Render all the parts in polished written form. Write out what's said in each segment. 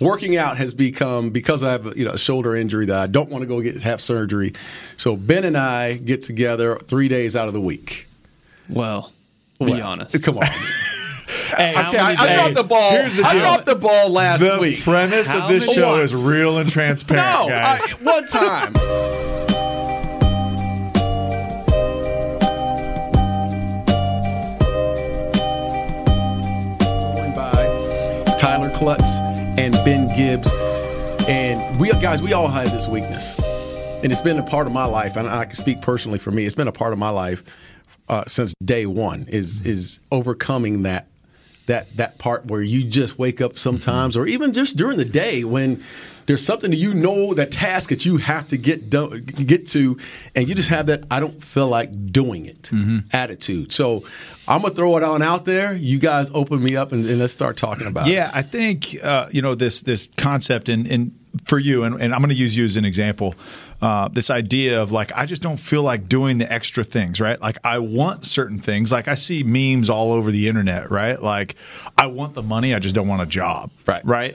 working out has become, because I have a shoulder injury that I don't want to go have surgery. So Ben and I get together 3 days out of the week. Well, be honest. Come on. Hey, okay, I dropped the ball. I dropped the ball last week. The premise of this show is real and transparent, guys. One time. By Tyler Klutz and Ben Gibbs. And we all had this weakness. And it's been a part of my life, and I can speak personally for me. It's been a part of my life since day one is overcoming that part where you just wake up sometimes, or even just during the day when there's something that that task that you have to get to, and you just have that I don't feel like doing it attitude. So I'm going to throw it on out there. You guys open me up, and let's start talking about it. Yeah, I think this concept, and for you, and I'm going to use you as an example, this idea of I just don't feel like doing the extra things, right? I want certain things. I see memes all over the internet, right? I want the money. I just don't want a job, right?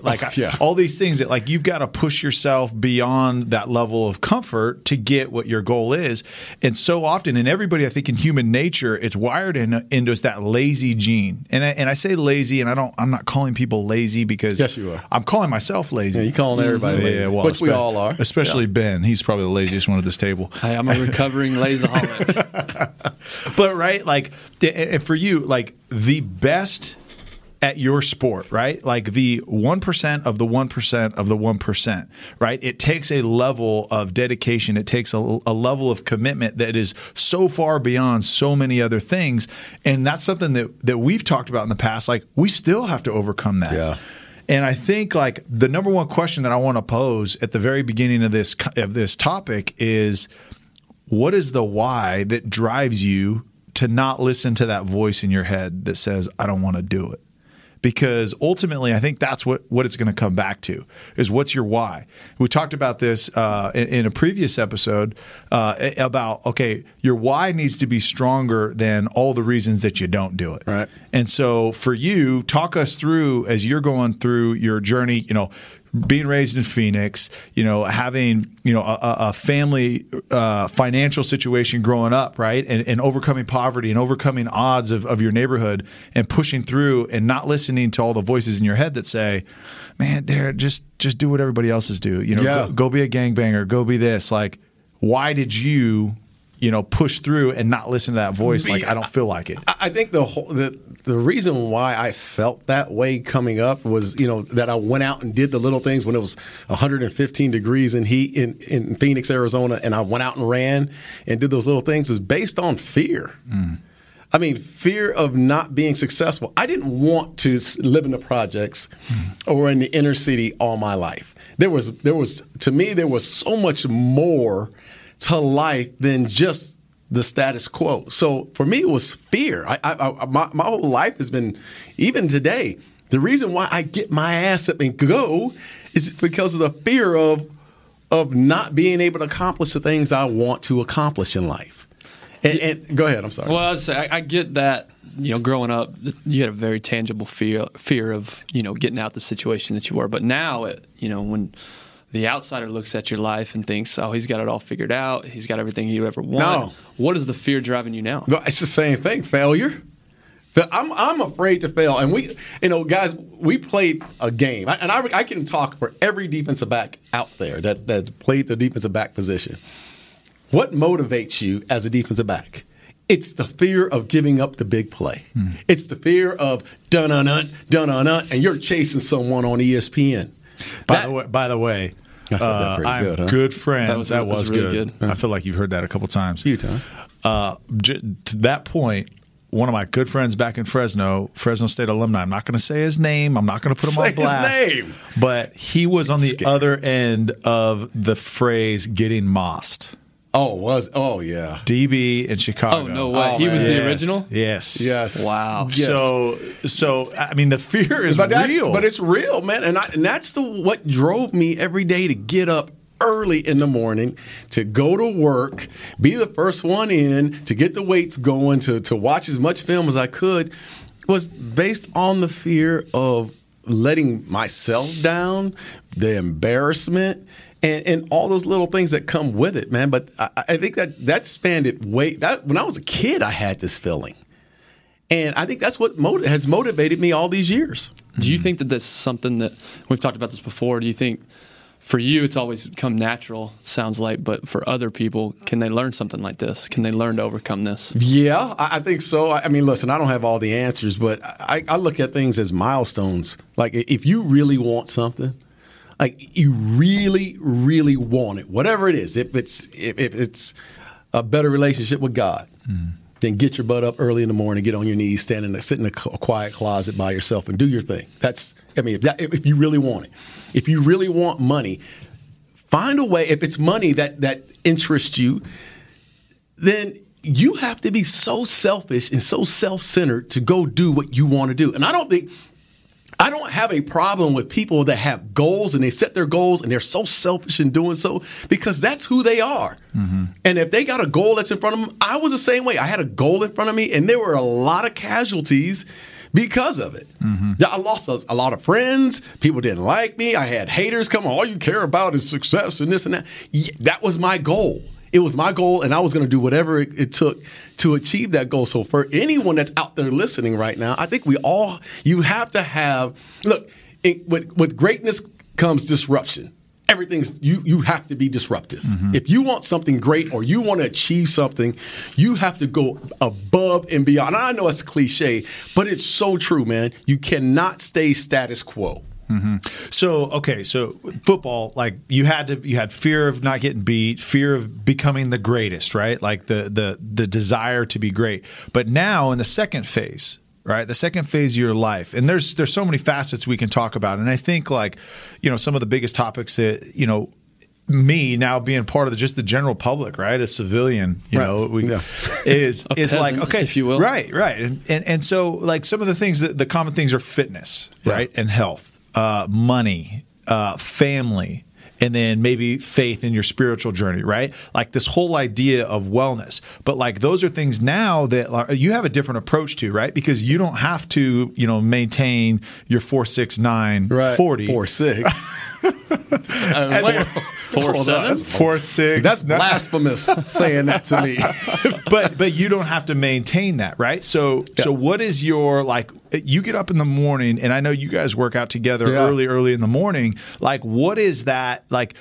All these things that you've got to push yourself beyond that level of comfort to get what your goal is. And so often, and everybody, I think in human nature, it's wired into us, that lazy gene. And I say lazy, and I'm not calling people lazy because yes, you are. I'm calling myself lazy. Yeah, you're calling everybody lazy, which we all are. Especially Ben. He's probably the laziest one at this table. Hey, I'm a recovering lazaholic. But and for you, the best at your sport, right? The 1% of the 1% of the 1%, right? It takes a level of dedication. It takes a level of commitment that is so far beyond so many other things. And that's something that we've talked about in the past. We still have to overcome that. Yeah. And I think the number one question that I want to pose at the very beginning of this topic is, what is the why that drives you to not listen to that voice in your head that says, I don't want to do it? Because ultimately, I think that's what it's going to come back to, is what's your why? We talked about this in a previous episode about, your why needs to be stronger than all the reasons that you don't do it. Right. And so for you, talk us through, as you're going through your journey, being raised in Phoenix, having, a family financial situation growing up, right? And overcoming poverty and overcoming odds of your neighborhood and pushing through and not listening to all the voices in your head that say, man, Darren, just do what everybody else is doing. Go be a gangbanger, go be this. Why did you, push through and not listen to that voice? I don't feel like it. I think the reason why I felt that way coming up was, that I went out and did the little things when it was 115 degrees in heat in Phoenix, Arizona, and I went out and ran and did those little things is based on fear. Mm. I mean, fear of not being successful. I didn't want to live in the projects or in the inner city all my life. There was so much more to life than just the status quo. So for me, it was fear. My whole life has been, even today, the reason why I get my ass up and go is because of the fear of not being able to accomplish the things I want to accomplish in life. And go ahead. I'm sorry. Well, I'd say I get that. Growing up, you had a very tangible fear of getting out the situation that you were. But now, when the outsider looks at your life and thinks, oh, he's got it all figured out. He's got everything you ever want. No. What is the fear driving you now? It's the same thing, failure. I'm afraid to fail. And we, guys, we played a game. And I can talk for every defensive back out there that played the defensive back position. What motivates you as a defensive back? It's the fear of giving up the big play. Mm. It's the fear of dun-dun-dun, and you're chasing someone on ESPN. By the way, I'm good, huh? Good friends. That was really good. I feel like you've heard that a couple times. A few times. To that point, one of my good friends back in Fresno State alumni, I'm not going to say his name. I'm not going to put him on blast. Say his name. But he was on the other end of the phrase getting mossed. Oh yeah. DB in Chicago. Oh no way. Oh, he was the original? Yes. Wow. Yes. So I mean the fear is real. But it's real, man. And that's what drove me every day to get up early in the morning, to go to work, be the first one in, to get the weights going, to watch as much film as I could, was based on the fear of letting myself down, the embarrassment, and all those little things that come with it, man. But I think that spanned it way. That, when I was a kid, I had this feeling. And I think that's what has motivated me all these years. Do you think that that's something that we've talked about this before? Do you think for you it's always come natural, sounds like, but for other people, can they learn something like this? Can they learn to overcome this? Yeah, I think so. I mean, listen, I don't have all the answers, but I look at things as milestones. Like if you really want something, like you really, really want it, whatever it is, if it's a better relationship with God, then get your butt up early in the morning, get on your knees, sit in a quiet closet by yourself, and do your thing. If you really want it, if you really want money, find a way. If it's money that interests you, then you have to be so selfish and so self-centered to go do what you want to do. And I don't have a problem with people that have goals and they set their goals and they're so selfish in doing so, because that's who they are. Mm-hmm. And if they got a goal that's in front of them, I was the same way. I had a goal in front of me, and there were a lot of casualties because of it. Mm-hmm. I lost a lot of friends. People didn't like me. I had haters come on. All you care about is success and this and that. Yeah, that was my goal. It was my goal, and I was going to do whatever it took to achieve that goal. So for anyone that's out there listening right now, I think you have to have – look, with greatness comes disruption. Everything's – you have to be disruptive. Mm-hmm. If you want something great or you want to achieve something, you have to go above and beyond. And I know it's cliche, but it's so true, man. You cannot stay status quo. Mm-hmm. So football, like you had fear of not getting beat, fear of becoming the greatest, right? Like the desire to be great. But now in the second phase, right? The second phase of your life, and there's so many facets we can talk about. And I think, like, you know, some of the biggest topics that, you know, me now being part of just the general public, right? A civilian, is peasant, like, okay, if you will, right. And so, like, some of the things that the common things are fitness, right? And health. Money, family, and then maybe faith in your spiritual journey, right? Like this whole idea of wellness. But like those are things now that you have a different approach to, right? Because you don't have to, you know, maintain your 4.69 right. 40. 4.6. 4.7? 4.6. That's blasphemous saying that to me. But you don't have to maintain that, right? So what is your, like, you get up in the morning, and I know you guys work out together early in the morning. Like, what is that? Like,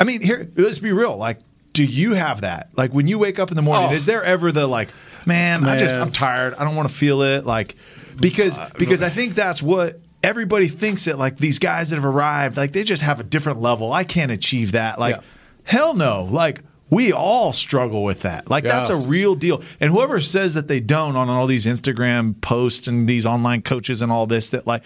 I mean, here, let's be real. Like, do you have that? Like, when you wake up in the morning, is there ever the, like, man. I'm tired. I don't want to feel it. Like, because I think that's what everybody thinks it. Like, these guys that have arrived, like, they just have a different level. I can't achieve that. Like, hell no. Like, we all struggle with that. Like, that's a real deal. And whoever says that they don't on all these Instagram posts and these online coaches and all this, that, like,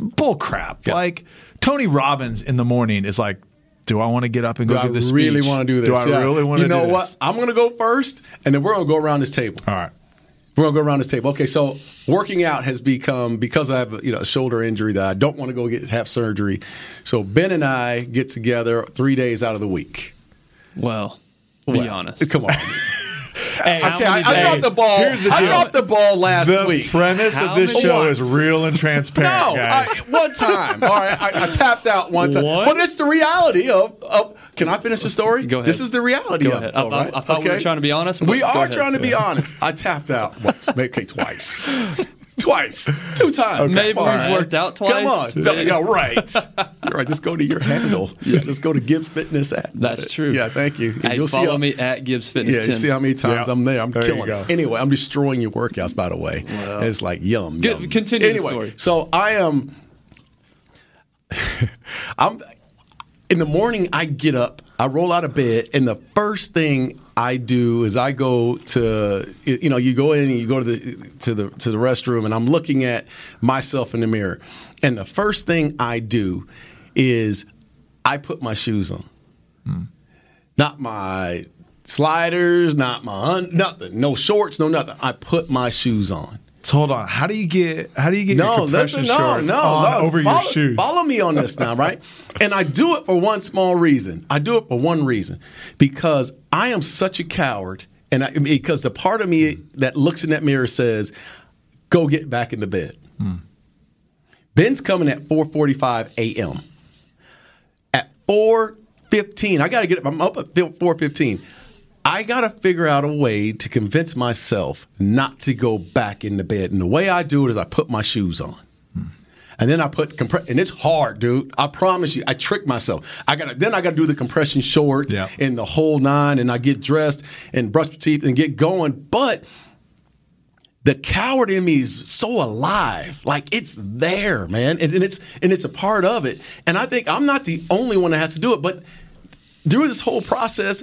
bull crap. Yeah. Like, Tony Robbins in the morning is like, do I want to get up and go give this speech? Do I really want to do this? Do I really want to do this? You know what? I'm going to go first, and then we're going to go around this table. All right. We're going to go around this table. Okay, so working out has become, because I have a shoulder injury that I don't want to go have surgery, so Ben and I get together 3 days out of the week. Well, be honest. Come on. Hey, I dropped the ball. Here's the deal. I dropped the ball last week. The premise of this show is real and transparent, guys. One time. All right, I tapped out one time. What? But it's the reality of – can I finish the story? Go ahead. This is the reality of it. I thought we were trying to be honest. We are trying to be honest. I tapped out once. Okay, twice. Twice. Two times. Okay. Maybe we've worked out twice. Come on. Yeah, right. You're right. Just go to your handle. Yeah. Just go to Gibbs Fitness. That's true. Yeah, thank you. Hey, you'll follow me at Gibbs Fitness. Yeah, you see how many times I'm there. I'm killing it. Anyway, I'm destroying your workouts, by the way. Wow. It's like, yum, yum. Continue the story. So I am – in the morning I get up, I roll out of bed, and the first thing I do is I go to, you know, you go in and you go to the restroom, and I'm looking at myself in the mirror, and the first thing I do is I put my shoes on, not my sliders, not my nothing, no shorts, no nothing. I put my shoes on. So hold on, how do you get your compression shorts on over your shoes? Follow me on this now, right? And I do it for one small reason. I do it for one reason, because I am such a coward, and because the part of me that looks in that mirror says, "Go get back in the bed." Ben's coming at 4:45 a.m. At 4:15, I got to get up. I'm up at 4:15. I got to figure out a way to convince myself not to go back into bed. And the way I do it is I put my shoes on. And then I put and it's hard, dude. I promise you, I trick myself. I gotta do the compression shorts and the whole nine, and I get dressed and brush my teeth and get going. But the coward in me is so alive, like it's there, man, and it's a part of it. And I think I'm not the only one that has to do it. But through this whole process,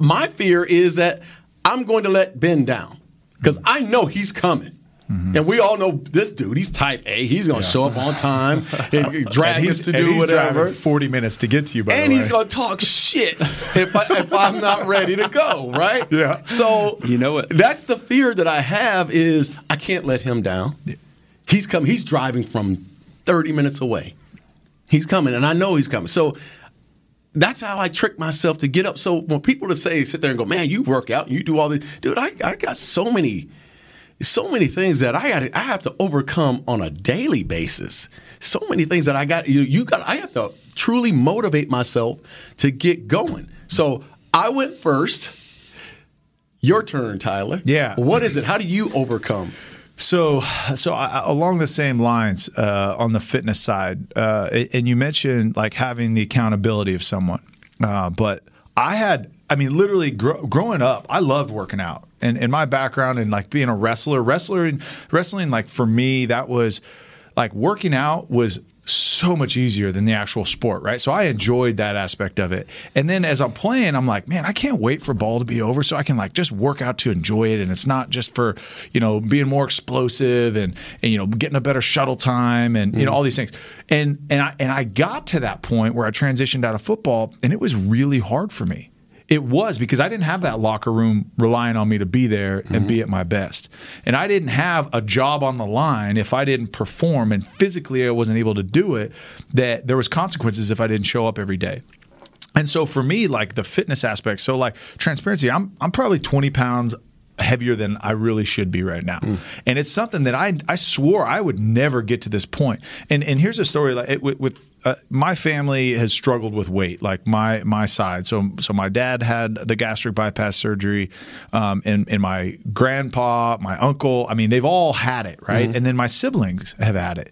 my fear is that I'm going to let Ben down because I know he's coming. Mm-hmm. And we all know this dude, he's type A. He's going to show up on time and drag us to do whatever. He's 40 minutes to get to you, by the way. And he's going to talk shit if I'm not ready to go, right? Yeah. So you know it. That's the fear that I have is I can't let him down. Yeah. He's coming. He's driving from 30 minutes away. He's coming, and I know he's coming. So that's how I trick myself to get up. So when people sit there and go, man, you work out and you do all this. Dude, I got so many things that I have to overcome on a daily basis. So many things that I have to truly motivate myself to get going. So I went first. Your turn, Tyler. Yeah. What is it? How do you overcome? So, along the same lines on the fitness side, and you mentioned like having the accountability of someone, but I had. I mean, literally, growing up, I loved working out, and in my background, and like being a wrestling, like for me, that was like working out was so much easier than the actual sport, right? So I enjoyed that aspect of it. And then as I'm playing, I'm like, man, I can't wait for ball to be over so I can like just work out to enjoy it. And it's not just for, you know, being more explosive and you know, getting a better shuttle time and, you know, all these things. And I got to that point where I transitioned out of football, and it was really hard for me. It was because I didn't have that locker room relying on me to be there and be at my best. And I didn't have a job on the line if I didn't perform and physically I wasn't able to do it, that there was consequences if I didn't show up every day. And so for me, like the fitness aspect, so like transparency, I'm probably 20 pounds heavier than I really should be right now. And it's something that I swore I would never get to this point. And here's a story like my family has struggled with weight, like my side. So my dad had the gastric bypass surgery, and my grandpa, my uncle, I mean, they've all had it, right? And then my siblings have had it.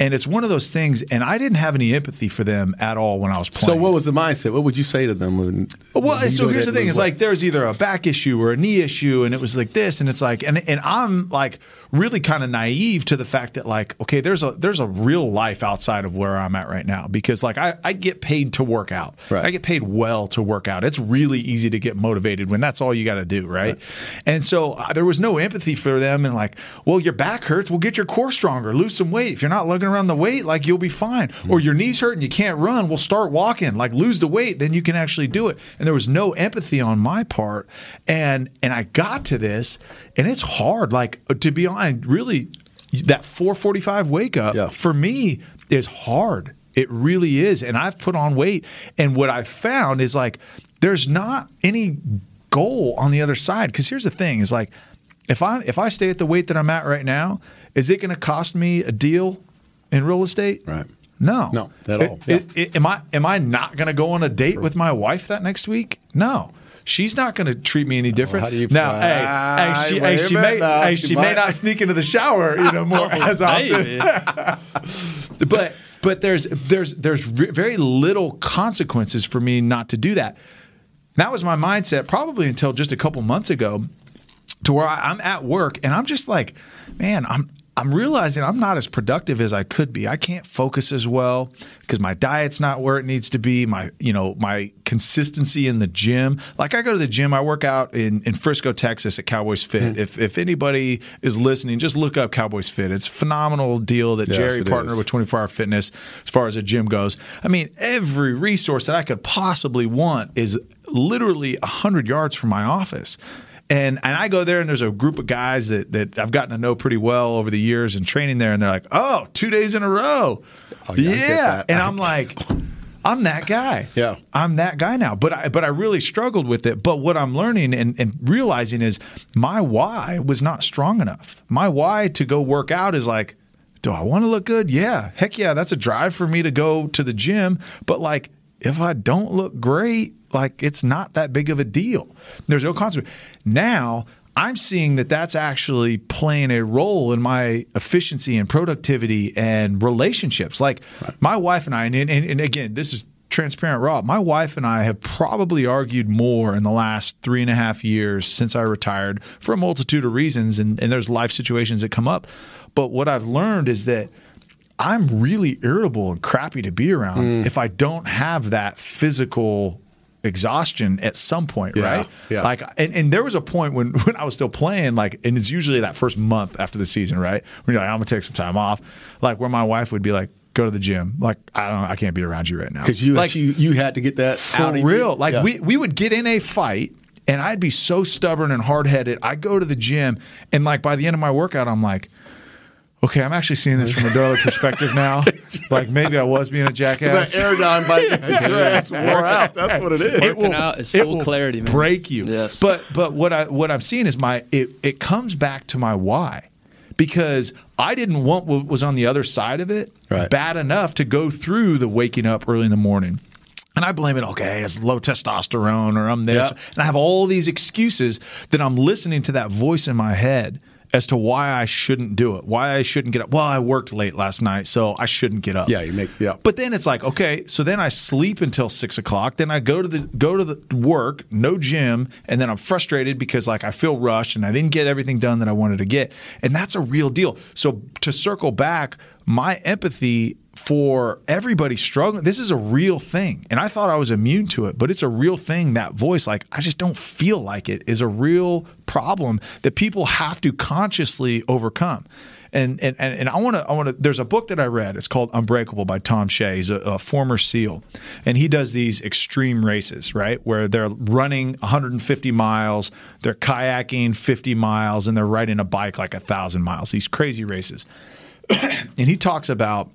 And it's one of those things, and I didn't have any empathy for them at all when I was playing. So what was the mindset? What would you say to them? Well, so here's the thing. It's like there's either a back issue or a knee issue, and it was like this, and it's like – and I'm like really kind of naive to the fact that like, okay, there's a real life outside of where I'm at right now because like I get paid to work out. Right. I get paid well to work out. It's really easy to get motivated when that's all you got to do, right? And so there was no empathy for them and like, well, your back hurts. Well, get your core stronger. Lose some weight. If you're not lugging around the weight, like you'll be fine. Or your knees hurt and you can't run, we'll start walking. Like lose the weight, then you can actually do it. And there was no empathy on my part. And I got to this, and it's hard. Like to be honest, really that 4:45 wake up for me is hard. It really is. And I've put on weight. And what I found is like there's not any goal on the other side. Because here's the thing is like if I stay at the weight that I'm at right now, is it going to cost me a deal in real estate? Right. No, at all. Yeah. Am I not going to go on a date with my wife that next week? No. She's not going to treat me any different. How do you now, she may not sneak into the shower, you know, more as often. But there's very little consequences for me not to do that. That was my mindset probably until just a couple months ago, to where I'm at work and I'm just like, man, I'm realizing I'm not as productive as I could be. I can't focus as well because my diet's not where it needs to be. My consistency in the gym. Like I go to the gym, I work out in Frisco, Texas at Cowboys Fit. If anybody is listening, just look up Cowboys Fit. It's a phenomenal deal that Jerry partnered with 24 Hour Fitness as far as a gym goes. I mean, every resource that I could possibly want is literally 100 yards from my office. And I go there and there's a group of guys that I've gotten to know pretty well over the years and training there, and they're like, oh, 2 days in a row. Oh, yeah. And I'm like, I'm that guy. Yeah. I'm that guy now. But I really struggled with it. But what I'm learning and realizing is my why was not strong enough. My why to go work out is like, do I want to look good? Yeah. Heck yeah, that's a drive for me to go to the gym. But, like, if I don't look great, like, it's not that big of a deal. There's no consequence. Now I'm seeing that that's actually playing a role in my efficiency and productivity and relationships. Like, my wife and I, and again, this is transparent, Rob, my wife and I have probably argued more in the last 3.5 years since I retired for a multitude of reasons, and there's life situations that come up. But what I've learned is that I'm really irritable and crappy to be around if I don't have that physical exhaustion at some point, right? Yeah. Like, and there was a point when I was still playing, like, and it's usually that first month after the season, right? When you're like, I'm gonna take some time off, like, where my wife would be like, go to the gym. Like, I don't know, I can't be around you right now. Because you, like, you had to get that for out of real. You. Like, yeah. we would get in a fight, and I'd be so stubborn and hard-headed. I go to the gym, and, like, by the end of my workout, I'm like, okay, I'm actually seeing this from a darker perspective now. Like, maybe I was being a jackass. That aerodine bike your ass wore out. That's what it is. It will, out is full clarity, man. Break you. Yes. But what I'm seeing is it comes back to my why. Because I didn't want what was on the other side of it bad enough to go through the waking up early in the morning. And I blame it, okay, it's low testosterone or I'm this. Yep. And I have all these excuses that I'm listening to that voice in my head as to why I shouldn't do it, why I shouldn't get up. Well, I worked late last night, so I shouldn't get up. Yeah, But then it's like, okay, so then I sleep until 6 o'clock. Then I go to the work, no gym, and then I'm frustrated because, like, I feel rushed and I didn't get everything done that I wanted to get, and that's a real deal. So to circle back, my empathy for everybody struggling, this is a real thing, and I thought I was immune to it, but it's a real thing. That voice, like, I just don't feel like it, is a real problem that people have to consciously overcome. And I want to. There's a book that I read. It's called Unbreakable by Tom Shea. He's a former SEAL, and he does these extreme races, right, where they're running 150 miles, they're kayaking 50 miles, and they're riding a bike like 1,000 miles. These crazy races, and he talks about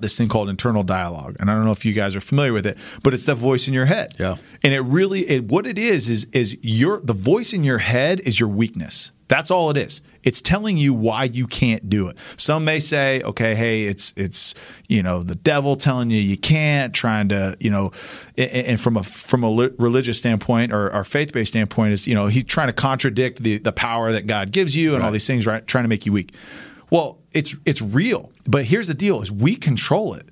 this thing called internal dialogue. And I don't know if you guys are familiar with it, but it's that voice in your head. Yeah. And it really, what it is the voice in your head is your weakness. That's all it is. It's telling you why you can't do it. Some may say, okay, hey, it's you know, the devil telling you can't, trying to, you know, and from a religious standpoint or faith-based standpoint is, you know, he's trying to contradict the power that God gives you and all these things, right? Trying to make you weak. Well, it's real, but here's the deal: is we control it.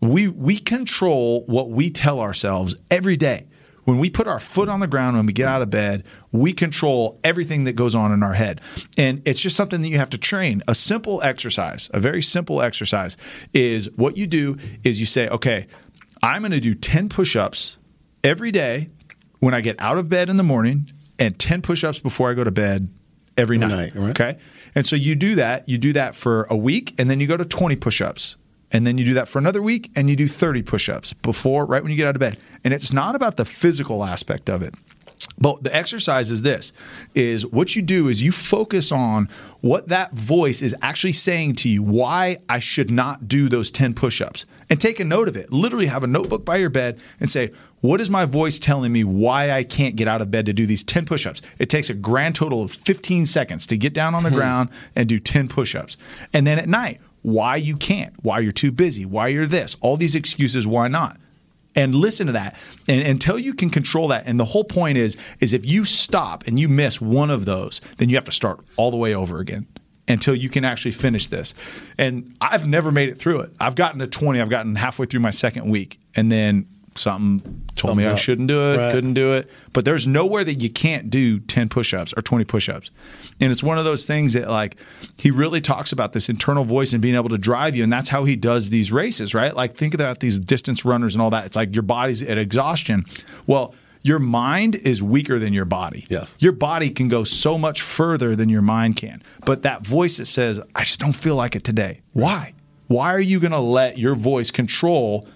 We control what we tell ourselves every day. When we put our foot on the ground, when we get out of bed, we control everything that goes on in our head, and it's just something that you have to train. A simple exercise, a very simple exercise, is what you do is you say, "Okay, I'm going to do 10 push-ups every day when I get out of bed in the morning, and 10 push-ups before I go to bed." Every night, right? Okay? And so you do that for a week, and then you go to 20 push-ups. And then you do that for another week, and you do 30 push-ups right when you get out of bed. And it's not about the physical aspect of it. But the exercise is this, is what you do is you focus on what that voice is actually saying to you, why I should not do those 10 push-ups. And take a note of it. Literally have a notebook by your bed and say, what is my voice telling me why I can't get out of bed to do these 10 push-ups? It takes a grand total of 15 seconds to get down on the ground and do 10 push-ups. And then at night, why you can't, why you're too busy, why you're this, all these excuses, why not? And listen to that, and until you can control that. And the whole point is if you stop and you miss one of those, then you have to start all the way over again until you can actually finish this. And I've never made it through it. I've gotten to 20. I've gotten halfway through my second week, and then something told me I shouldn't do it, couldn't do it. But there's nowhere that you can't do 10 push-ups or 20 push-ups. And it's one of those things that, like, he really talks about this internal voice and being able to drive you. And that's how he does these races, right? Like, think about these distance runners and all that. It's like your body's at exhaustion. Well, your mind is weaker than your body. Yes. Your body can go so much further than your mind can. But that voice that says, I just don't feel like it today. Why? Why are you going to let your voice control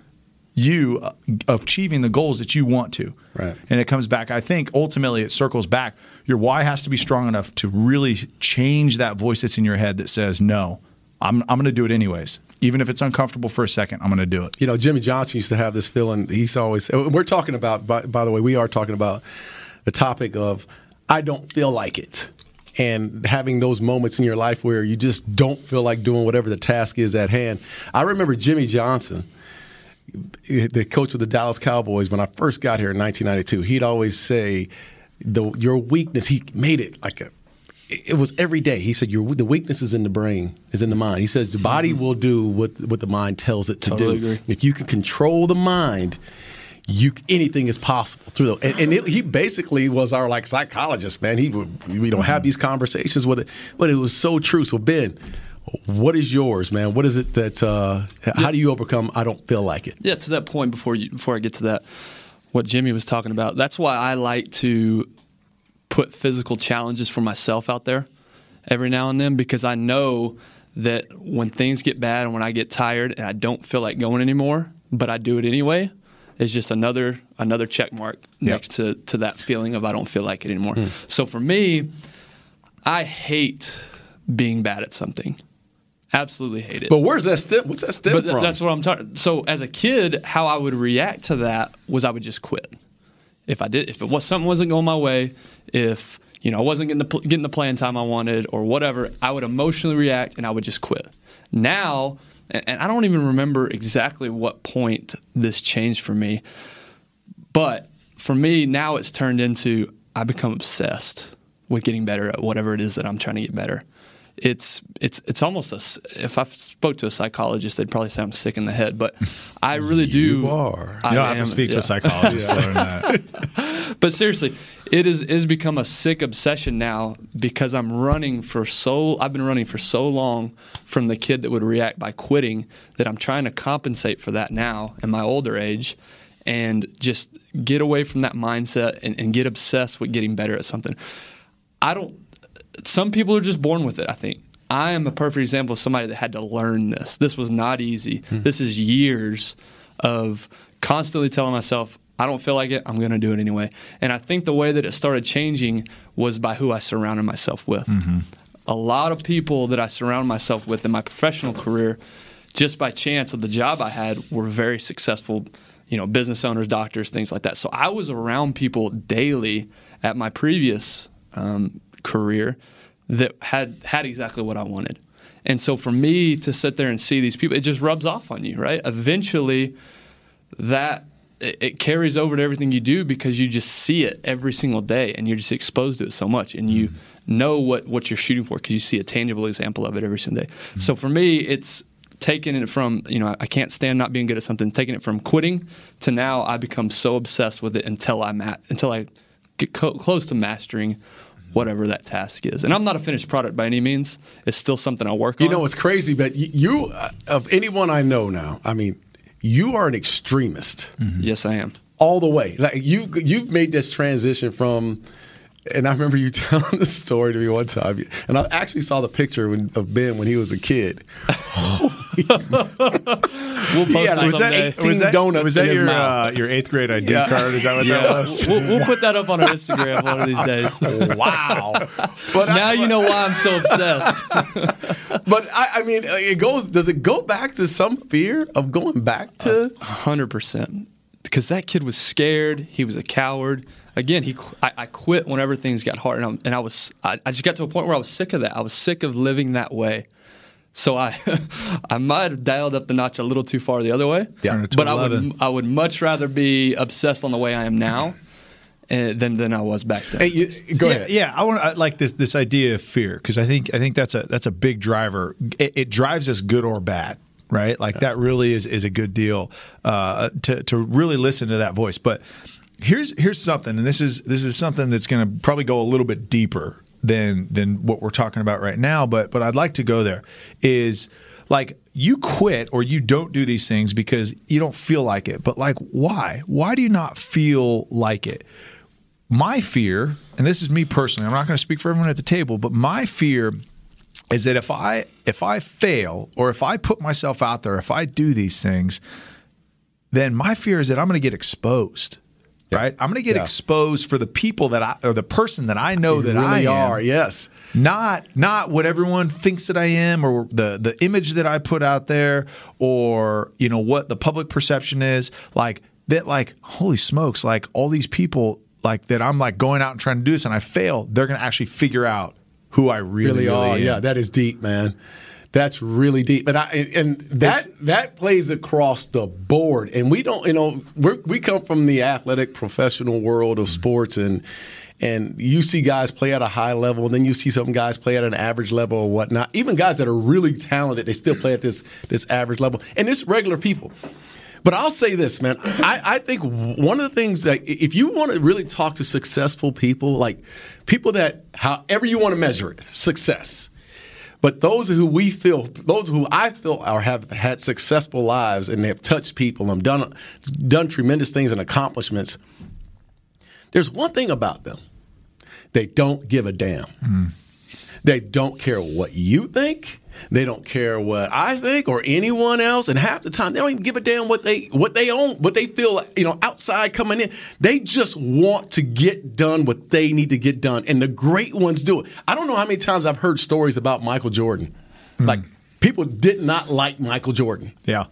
you achieving the goals that you want to? Right. And it comes back, I think, ultimately it circles back. Your why has to be strong enough to really change that voice that's in your head that says, no, I'm going to do it anyways. Even if it's uncomfortable for a second, I'm going to do it. You know, Jimmy Johnson used to have this feeling. He's always – we're talking about – by the way, we are talking about the topic of I don't feel like it. and having those moments in your life where you just don't feel like doing whatever the task is at hand. I remember Jimmy Johnson, the coach of the Dallas Cowboys, when I first got here in 1992, he'd always say, your weakness, he made it like a, it was every day. He said, the weakness is in the brain, is in the mind. He says the body will do what the mind tells it to do. Agree. If you can control the mind, anything is possible through that. And he basically was our like psychologist, man. He would have these conversations with it, but it was so true. So Ben, what is yours, man? What is it that? How do you overcome? I don't feel like it. Yeah, to that point before I get to that, what Jimmy was talking about. That's why I like to put physical challenges for myself out there every now and then, because I know that when things get bad and when I get tired and I don't feel like going anymore, but I do it anyway. It's just another check mark next to that feeling of I don't feel like it anymore. Mm. So for me, I hate being bad at something. Absolutely hate it. But where's that stem? What's that stem from? That's what I'm talking. So as a kid, how I would react to that was I would just quit. If something wasn't going my way, if I wasn't getting the playing time I wanted or whatever, I would emotionally react and I would just quit. Now. And I don't even remember exactly what point this changed for me. But for me, now it's turned into I become obsessed with getting better at whatever it is that I'm trying to get better. It's almost if I spoke to a psychologist, they'd probably say I'm sick in the head. But I really do. You are. You don't have to speak to a psychologist to learn that. But seriously, it has become a sick obsession now because I've been running for so long from the kid that would react by quitting that I'm trying to compensate for that now in my older age and just get away from that mindset and get obsessed with getting better at something. Some people are just born with it, I think. I am a perfect example of somebody that had to learn this. This was not easy. Mm-hmm. This is years of constantly telling myself, I don't feel like it, I'm going to do it anyway. And I think the way that it started changing was by who I surrounded myself with. Mm-hmm. A lot of people that I surrounded myself with in my professional career, just by chance of the job I had, were very successful, business owners, doctors, things like that. So I was around people daily at my previous career that had exactly what I wanted. And so for me to sit there and see these people, it just rubs off on you, right? Eventually that it carries over to everything you do because you just see it every single day and you're just exposed to it so much and you know what you're shooting for because you see a tangible example of it every single day. Mm-hmm. So for me, it's taking it from, I can't stand not being good at something, taking it from quitting to now I become so obsessed with it until I get close to mastering whatever that task is. And I'm not a finished product by any means. It's still something I work on. You know, it's crazy, but you, of anyone I know now, I mean, you are an extremist. Mm-hmm. Yes, I am. All the way. Like you've made this transition from, and I remember you telling this story to me one time, and I actually saw the picture of Ben when he was a kid. We'll post that someday. 18 donuts was that in his mouth. Your 8th grade ID card? Is that what that was? We'll put that up on our Instagram one of these days. Wow. But now you know why I'm so obsessed. But, I mean, does it go back to some fear of going back to? 100%. Because that kid was scared. He was a coward. Again, I quit whenever things got hard. And I just got to a point where I was sick of that. I was sick of living that way. So I might have dialed up the notch a little too far the other way, but I would much rather be obsessed on the way I am now than I was back then. Hey, go ahead. Yeah, I like this idea of fear because I think that's a big driver. It drives us good or bad, right? Like that really is a good deal to really listen to that voice. But here's something, and this is something that's going to probably go a little bit deeper than what we're talking about right now, but I'd like to go there, is like you quit or you don't do these things because you don't feel like it, but like why? Why do you not feel like it? My fear, and this is me personally, I'm not going to speak for everyone at the table, but my fear is that if I fail or if I put myself out there, if I do these things, then my fear is that I'm going to get exposed. Right, I'm going to get exposed for the people the person that I know that really I are. Yes, not what everyone thinks that I am, or the image that I put out there, or what the public perception is. Like that, like holy smokes, like all these people, like that I'm like going out and trying to do this, and I fail. They're going to actually figure out who I really, really are. Yeah, that is deep, man. That's really deep, and that plays across the board. And we don't, you know, we come from the athletic professional world of sports, and you see guys play at a high level, and then you see some guys play at an average level or whatnot. Even guys that are really talented, they still play at this average level, and it's regular people. But I'll say this, man. I think one of the things that if you want to really talk to successful people, like people that however you want to measure it, success. But those who I feel have had successful lives and they have touched people and done tremendous things and accomplishments, there's one thing about them. They don't give a damn. Mm. They don't care what you think. They don't care what I think or anyone else. And half the time, they don't even give a damn what they own, what they feel, you know, outside coming in. They just want to get done what they need to get done. And the great ones do it. I don't know how many times I've heard stories about Michael Jordan. Mm. Like, people did not like Michael Jordan. Yeah.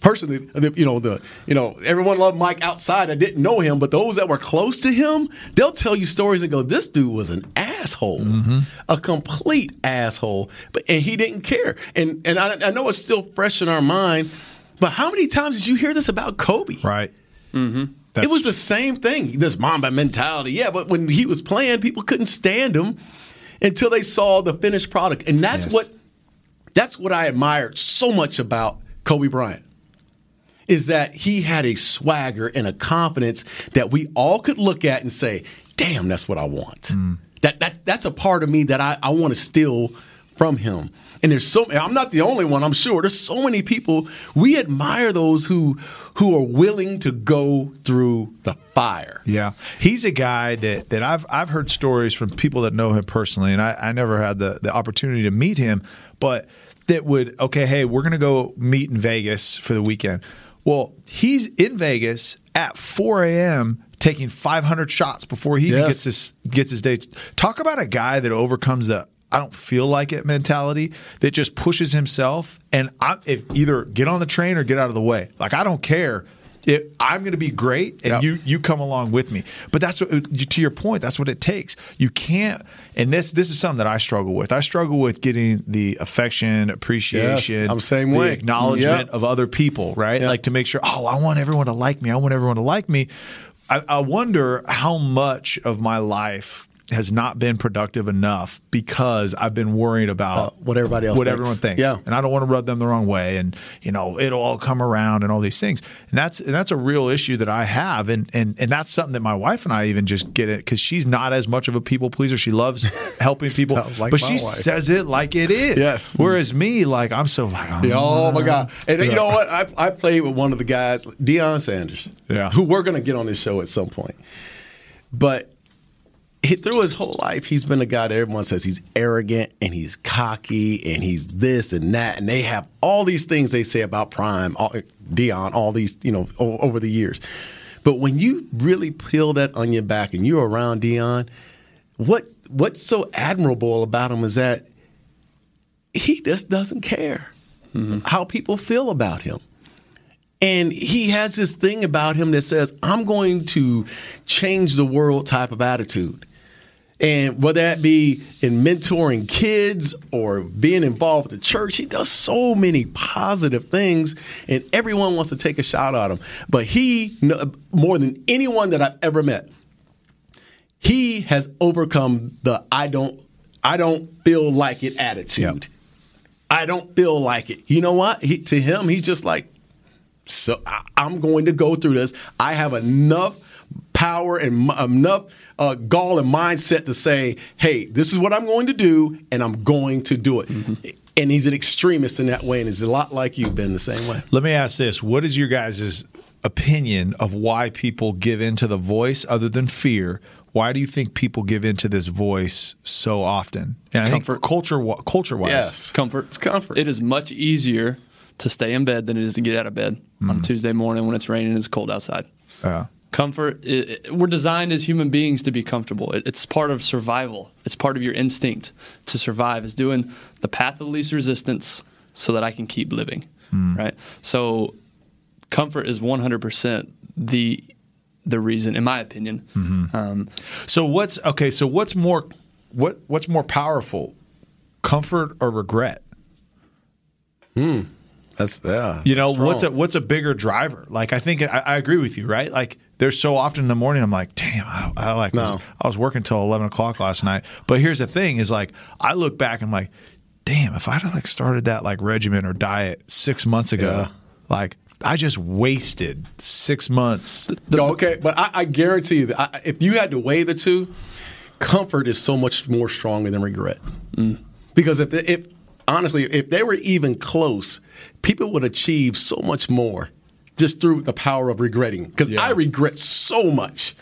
Personally, everyone loved Mike outside. I didn't know him, but those that were close to him, they'll tell you stories and go, "This dude was an asshole, mm-hmm. a complete asshole," and he didn't care. And I know it's still fresh in our mind, but how many times did you hear this about Kobe? Right. Mm-hmm. It was the same thing. This Mamba mentality, yeah. But when he was playing, people couldn't stand him until they saw the finished product, and that's what I admired so much about Kobe Bryant. Is that he had a swagger and a confidence that we all could look at and say, "Damn, that's what I want." Mm. That's a part of me that I want to steal from him. And I'm not the only one, I'm sure. There's so many people we admire those who are willing to go through the fire. Yeah, he's a guy that I've heard stories from people that know him personally, and I never had the opportunity to meet him, but that would hey, we're gonna go meet in Vegas for the weekend. Well, he's in Vegas at 4 a.m. taking 500 shots before he even gets his dates. Talk about a guy that overcomes the "I don't feel like it" mentality, that just pushes himself and either get on the train or get out of the way. Like, I don't care. I'm going to be great, and you come along with me. But that's what, to your point, that's what it takes. You can't – and this is something that I struggle with. I struggle with getting the affection, appreciation, the acknowledgement of other people, right? Yep. Like, to make sure, I want everyone to like me. I wonder how much of my life has not been productive enough because I've been worried about what everyone thinks. Yeah. And I don't want to rub them the wrong way, and it'll all come around and all these things. And that's a real issue that I have, and that's something that my wife and I even just get it, because she's not as much of a people pleaser. She loves helping people, but she says it like it is. Yes. Whereas me, like, I'm so like, oh my God. And you know what? I played with one of the guys, Deion Sanders, who we're going to get on this show at some point. But through his whole life, he's been a guy that everyone says he's arrogant and he's cocky and he's this and that. And they have all these things they say about Prime, Deion, all these, over the years. But when you really peel that onion back and you're around Deion, what's so admirable about him is that he just doesn't care how people feel about him. And he has this thing about him that says, "I'm going to change the world" type of attitude. And whether that be in mentoring kids or being involved with the church, he does so many positive things, and everyone wants to take a shot at him. But he, more than anyone that I've ever met, he has overcome the "I don't feel like it" attitude. Yep. I don't feel like it. You know what? To him, he's just like, "So I'm going to go through this. I have enough power and enough gall and mindset to say, hey, this is what I'm going to do, and I'm going to do it." Mm-hmm. And he's an extremist in that way, and he's a lot like you, Ben, the same way. Let me ask this. What is your guys' opinion of why people give in to the voice other than fear? Why do you think people give in to this voice so often? And comfort. I think culture-wise. Yes, comfort. It's comfort. It is much easier to stay in bed than it is to get out of bed on a Tuesday morning when it's raining and it's cold outside. Comfort, we're designed as human beings to be comfortable. It's part of survival. It's part of your instinct to survive, is doing the path of least resistance so that I can keep living, right? So comfort is 100% the reason, in my opinion. So what's more what's more powerful, comfort or regret? That's strong. what's a bigger driver? Like, I think I agree with you, right? Like, there's so often in the morning I'm like, damn, I was working till 11 o'clock last night. But here's the thing: is like, I look back and I'm like, damn, if I'd have like started that like regimen or diet 6 months ago, like I just wasted 6 months. No, okay, but I guarantee you that if you had to weigh the two, comfort is so much more stronger than regret. Mm. Because if honestly, if they were even close, people would achieve so much more just through the power of regretting. Because I regret so much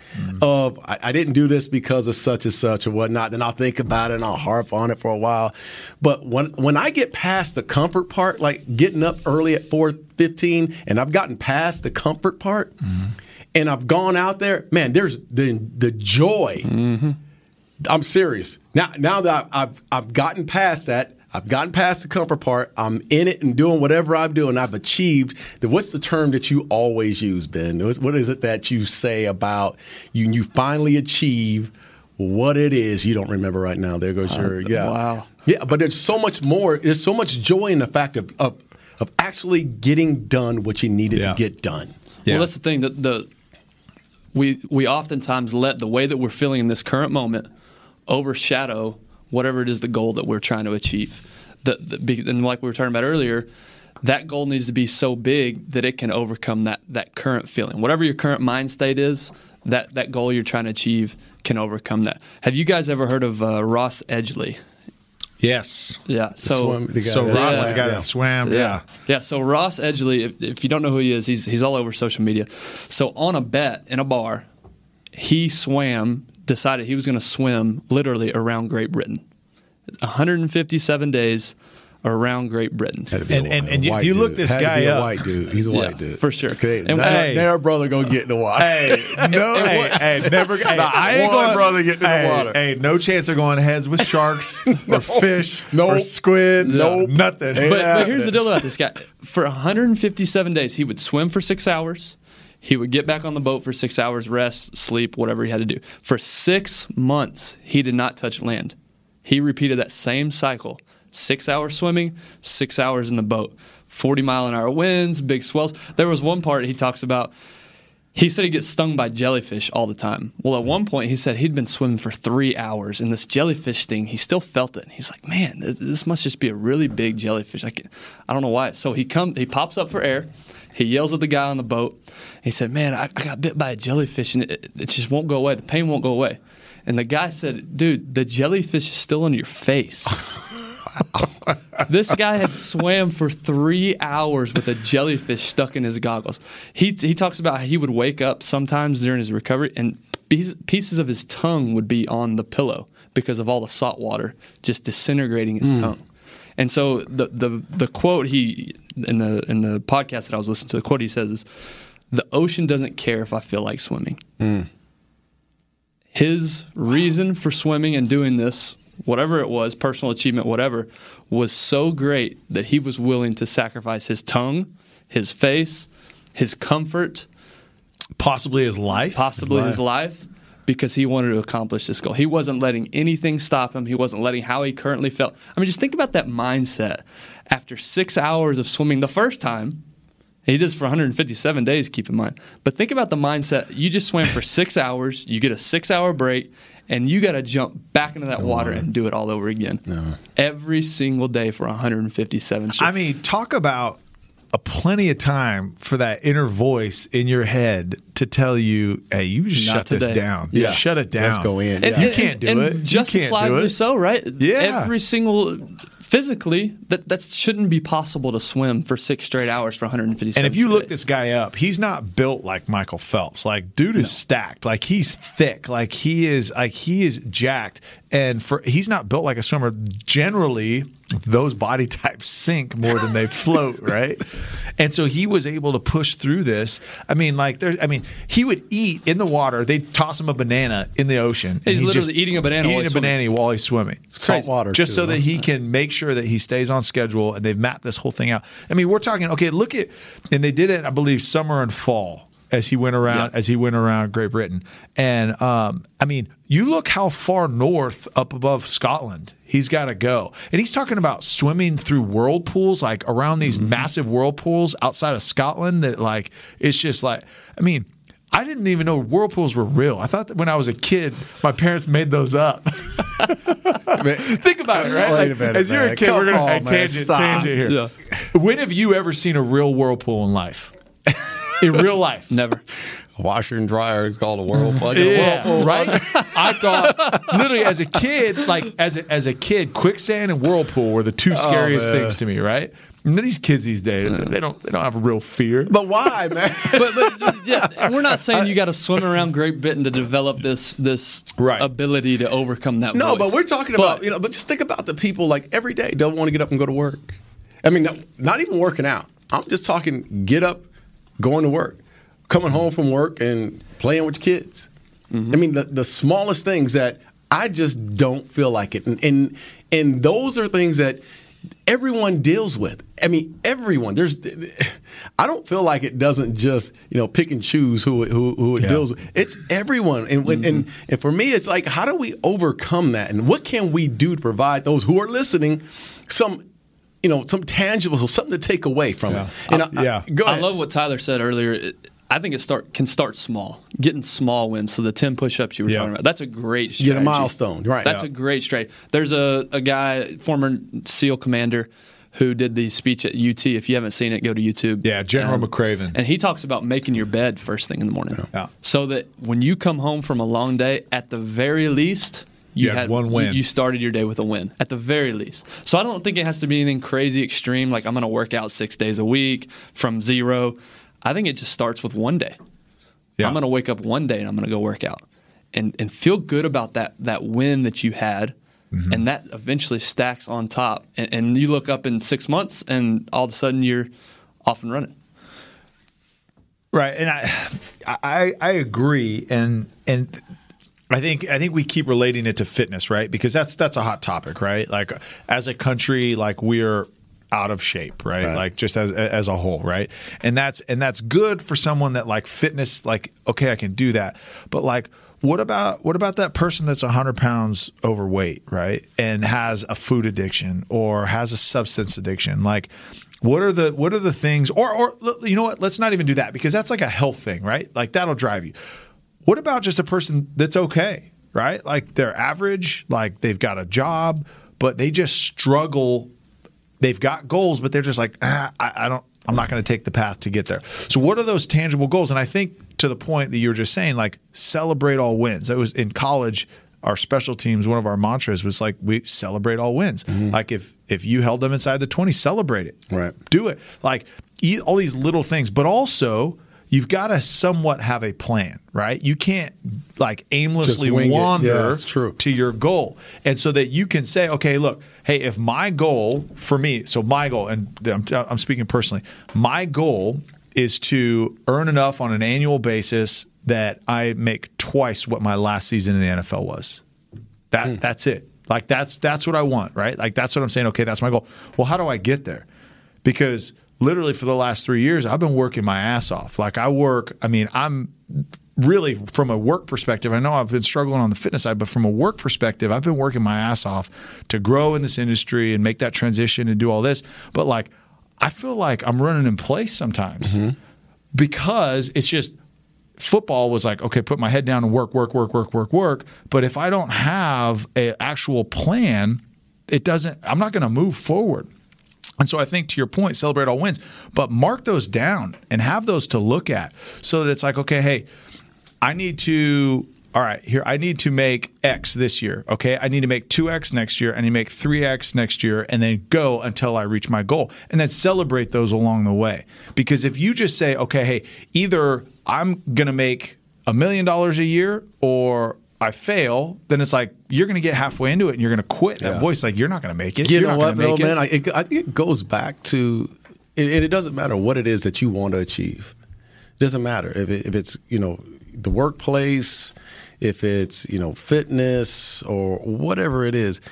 of I didn't do this because of such and such or whatnot. Then I'll think about it and I'll harp on it for a while. But when I get past the comfort part, like getting up early at 4:15, and I've gotten past the comfort part, and I've gone out there, man, there's the joy. Mm-hmm. I'm serious. Now that I've gotten past that, I've gotten past the comfort part. I'm in it and doing whatever I'm doing. I've achieved. What's the term that you always use, Ben? What is it that you say about you finally achieve what it is? You don't remember right now. There goes your wow. Yeah, but there's so much more. There's so much joy in the fact of actually getting done what you needed to get done. Yeah. Well, that's the thing. We oftentimes let the way that we're feeling in this current moment overshadow whatever it is the goal that we're trying to achieve. And like we were talking about earlier, that goal needs to be so big that it can overcome that current feeling. Whatever your current mind state is, that goal you're trying to achieve can overcome that. Have you guys ever heard of Ross Edgley? Yes. Yeah. So Ross is the guy that swam. Yeah. So Ross Edgley, if you don't know who he is, he's all over social media. So on a bet in a bar, he decided he was going to swim literally around Great Britain. 157 days around Great Britain. And if you look this guy up. White dude. He's a white dude. For sure. Okay, and our brother going to get in the water. Brother get in the water. Hey, no chance of going heads with sharks or fish or squid. Nope. Nothing. But here's the deal about this guy. For 157 days, he would swim for 6 hours. He would get back on the boat for 6 hours, rest, sleep, whatever he had to do. For 6 months, he did not touch land. He repeated that same cycle. 6 hours swimming, 6 hours in the boat. 40-mile-an-hour winds, big swells. There was one part he talks about, he said he gets stung by jellyfish all the time. Well, at one point, he said he'd been swimming for 3 hours, and this jellyfish thing, he still felt it. He's like, man, this must just be a really big jellyfish. I don't know why. So he pops up for air. He yells at the guy on the boat. He said, man, I got bit by a jellyfish, and it just won't go away. The pain won't go away. And the guy said, dude, the jellyfish is still on your face. This guy had swam for 3 hours with a jellyfish stuck in his goggles. He talks about how he would wake up sometimes during his recovery, and pieces of his tongue would be on the pillow because of all the salt water just disintegrating his tongue. And so the quote he in the podcast that I was listening to, the quote he says is, "The ocean doesn't care if I feel like swimming." Mm. His reason for swimming and doing this, whatever it was, personal achievement, whatever, was so great that he was willing to sacrifice his tongue, his face, his comfort, possibly his life. Because he wanted to accomplish this goal. He wasn't letting anything stop him. He wasn't letting how he currently felt. I mean, just think about that mindset. After 6 hours of swimming the first time, he does for 157 days, keep in mind. But think about the mindset. You just swam for 6 hours. You get a 6-hour break. And you got to jump back into that water and do it all over again. No. Every single day for 157 shifts. I mean, talk about a plenty of time for that inner voice in your head to tell you, hey, you just shut this down. Yeah. Shut it down. Let's go in. And, you can't do it. And justifiably so, right? Yeah. Every single physically, that shouldn't be possible to swim for 6 straight hours for 157 And if you look this guy up, he's not built like Michael Phelps. Like, dude is stacked. Like, he's thick. Like, he is jacked. And he's not built like a swimmer. Generally, those body types sink more than they float, right? And so he was able to push through this. I mean, he would eat in the water. They'd toss him a banana in the ocean. He's literally eating a banana while he's swimming. Salt water, just so that he can make sure that he stays on schedule. And they've mapped this whole thing out. I mean, we're talking. Okay, look at, and they did it, I believe, summer and fall. as he went around Great Britain. And I mean, you look how far north up above Scotland he's got to go. And he's talking about swimming through whirlpools, like around these massive whirlpools outside of Scotland that, like, it's just like, I mean, I didn't even know whirlpools were real. I thought that when I was a kid, my parents made those up. Think about it, right? Like, as you're a kid, we're going to tangent here. Yeah. When have you ever seen a real whirlpool in life? In real life? Never. Washer and dryer is called a whirlpool. Yeah, whirlpool, right? I thought, literally as a kid, like as a kid, quicksand and whirlpool were the two scariest things to me, right? And these kids these days, they don't have a real fear. But why, man? but yeah, we're not saying you got to swim around Great Britain to develop this right. ability to overcome that. No, voice. But we're talking about But just think about the people, like, every day don't want to get up and go to work. I mean, not even working out. I'm just talking get up, going to work, coming home from work, and playing with kids. Mm-hmm. I mean, the smallest things that I just don't feel like it, and those are things that everyone deals with. I mean, everyone. I don't feel like it doesn't just pick and choose who it deals with. It's everyone, and for me, it's like, how do we overcome that, and what can we do to provide those who are listening some tangible, so something to take away from it. And go ahead. I love what Tyler said earlier. I think it can start small, getting small wins. So the 10 push-ups you were talking about, that's a great strategy. Get a milestone, right? That's a great strategy. There's a guy, former SEAL commander, who did the speech at UT. If you haven't seen it, go to YouTube. Yeah, General McRaven. And he talks about making your bed first thing in the morning. Yeah. So that when you come home from a long day, at the very least, you had one win. You started your day with a win, at the very least. So I don't think it has to be anything crazy extreme, like I'm going to work out 6 days a week from zero. I think it just starts with one day. Yeah. I'm going to wake up one day and I'm going to go work out and feel good about that win that you had, and that eventually stacks on top. And you look up in 6 months and all of a sudden you're off and running. Right, and I agree, and I think we keep relating it to fitness, right? Because that's a hot topic, right? Like, as a country, like, we're out of shape, right? Like, just as a whole, right? And that's good for someone that, like, fitness, like, okay, I can do that. But, like, what about that person that's 100 pounds overweight, right? And has a food addiction or has a substance addiction? Like, what are the things, or you know what? Let's not even do that, because that's like a health thing, right? Like, that'll drive you. What about just a person that's okay, right? Like, they're average, like, they've got a job, but they just struggle. They've got goals, but they're just like, I'm not going to take the path to get there. So what are those tangible goals? And I think, to the point that you were just saying, like, celebrate all wins. That was in college, our special teams, one of our mantras was like, we celebrate all wins. Mm-hmm. Like, if you held them inside the 20, celebrate it. Right. Do it. Like, all these little things, but also you've got to somewhat have a plan, right? You can't, like, aimlessly wander to your goal. And so that you can say, okay, look, hey, if my goal for me, so my goal, and I'm speaking personally, my goal is to earn enough on an annual basis that I make twice what my last season in the NFL was. That's it. Like, that's what I want, right? Like, that's what I'm saying. Okay, that's my goal. Well, how do I get there? Because literally for the last 3 years, I've been working my ass off. Like, I'm really, from a work perspective, I know I've been struggling on the fitness side, but from a work perspective, I've been working my ass off to grow in this industry and make that transition and do all this. But, like, I feel like I'm running in place sometimes because it's just, football was like, okay, put my head down and work. But if I don't have an actual plan, I'm not going to move forward. And so I think, to your point, celebrate all wins, but mark those down and have those to look at, so that it's like, okay, hey, I need to make X this year. Okay, I need to make 2X next year, and you make 3X next year, and then go until I reach my goal. And then celebrate those along the way. Because if you just say, okay, hey, either I'm going to make $1 million a year or I fail, then it's like, you're going to get halfway into it and you're going to quit. Yeah. That voice, like, you're not going to make it. You know what, man? I think it goes back to, and it doesn't matter what it is that you want to achieve. It doesn't matter if it's the workplace, if it's fitness or whatever it is.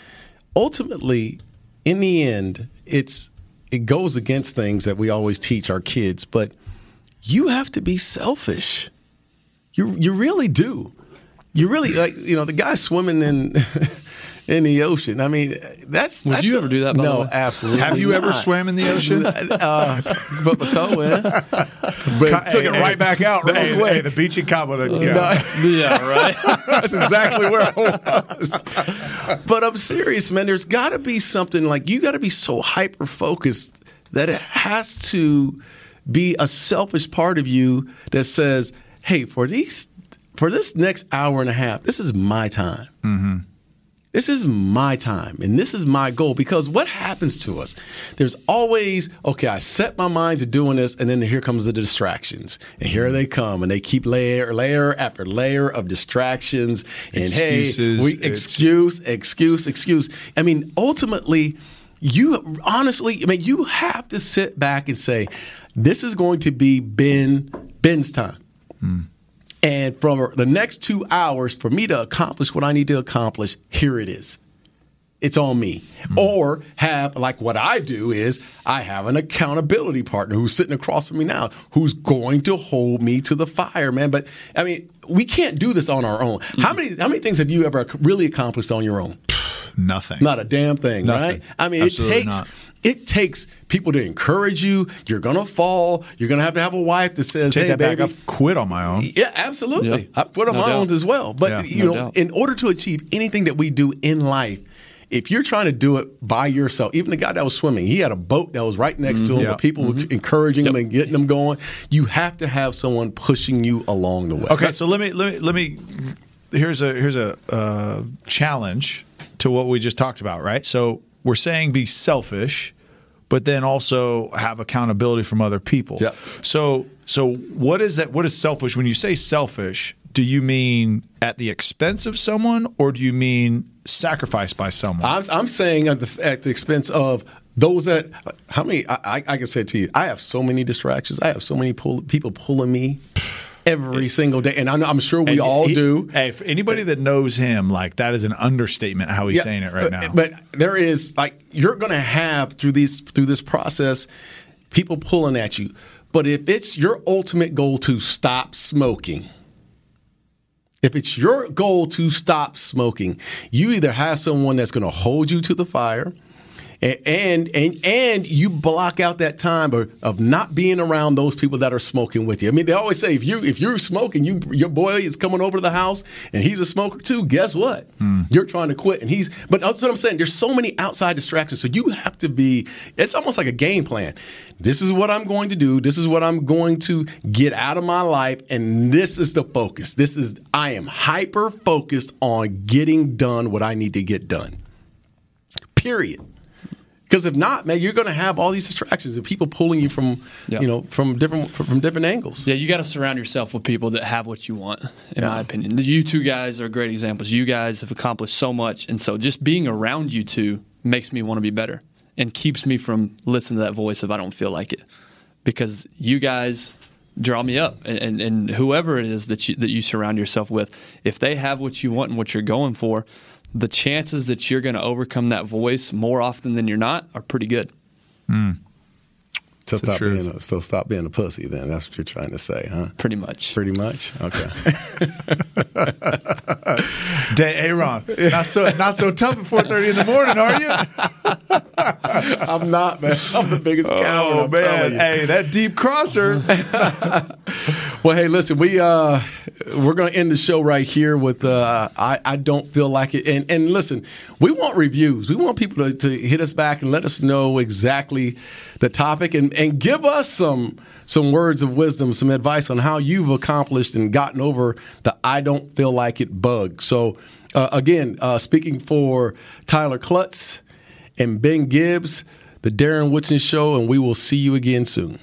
Ultimately, in the end, it goes against things that we always teach our kids. But you have to be selfish. You really do. You really, like, you know, the guy swimming in in the ocean. I mean, that's Would you ever do that? No, absolutely. Have you ever swam in the ocean? Put my toe in, but took it right back out real quick. The beach in Cabo. Yeah, right. That's exactly where I was. But I'm serious, man. There's got to be something, like, you got to be so hyper focused that it has to be a selfish part of you that says, "Hey, for this next hour and a half, this is my time." Mm-hmm. This is my time, and this is my goal. Because what happens to us? There's always, okay, I set my mind to doing this, and then here comes the distractions. And here they come, and they keep layer after layer of distractions. And excuses, excuse. I mean, ultimately, you have to sit back and say, this is going to be Ben's time. Mm. And for the next 2 hours, for me to accomplish what I need to accomplish, here it is. It's on me. Mm-hmm. Or have, like what I do is, I have an accountability partner who's sitting across from me now, who's going to hold me to the fire, man. But, I mean, we can't do this on our own. Mm-hmm. How many things have you ever really accomplished on your own? Nothing. Not a damn thing, nothing. Right? I mean, absolutely it takes people to encourage you. You're going to fall. You're going to have a wife that says, "Hey, baby, I've quit on my own." Yeah, absolutely. Yep. I quit on my own as well. But in order to achieve anything that we do in life, if you're trying to do it by yourself, even the guy that was swimming, he had a boat that was right next to him, but people were encouraging him and getting him going. You have to have someone pushing you along the way. Okay, so let me. Here's a challenge to what we just talked about, right? So we're saying be selfish, but then also have accountability from other people. Yes. So what is that? What is selfish? When you say selfish, do you mean at the expense of someone, or do you mean sacrificed by someone? I'm saying at the expense of those that – how many – I can say it to you. I have so many distractions. I have so many people pulling me every single day, and I'm sure we all do. Hey, for anybody that knows him, like, that is an understatement how he's saying it right now. But there is, like, you're going to have through this process people pulling at you. But if it's your ultimate goal to stop smoking, you either have someone that's going to hold you to the fire, and you block out that time of not being around those people that are smoking with you. I mean, they always say if you're smoking, your boy is coming over to the house and he's a smoker too. Guess what? You're trying to quit, and he's. But that's what I'm saying. There's so many outside distractions, so you have to be. It's almost like a game plan. This is what I'm going to do. This is what I'm going to get out of my life, and this is the focus. I am hyper focused on getting done what I need to get done. Period. Because if not, man, you're going to have all these distractions and people pulling you from, from different angles. Yeah, you got to surround yourself with people that have what you want. In my opinion, you two guys are great examples. You guys have accomplished so much, and so just being around you two makes me want to be better and keeps me from listening to that voice if I don't feel like it. Because you guys draw me up, and whoever it is that you surround yourself with, if they have what you want and what you're going for, the chances that you're going to overcome that voice more often than you're not are pretty good. Mm. So stop being a pussy then. That's what you're trying to say, huh? Pretty much. Okay. Hey, Ron, not so tough at 4:30 in the morning, are you? I'm not, man. I'm the biggest coward. Oh, man. Hey, that deep crosser. Well, hey, listen, we're going to end the show right here with I don't feel like it. And listen, we want reviews. We want people to hit us back and let us know exactly the topic and give us some words of wisdom, some advice on how you've accomplished and gotten over the I don't feel like it bug. So, again, speaking for Tyler Klutz and Ben Gibbs, the Darren Woodson Show, and we will see you again soon.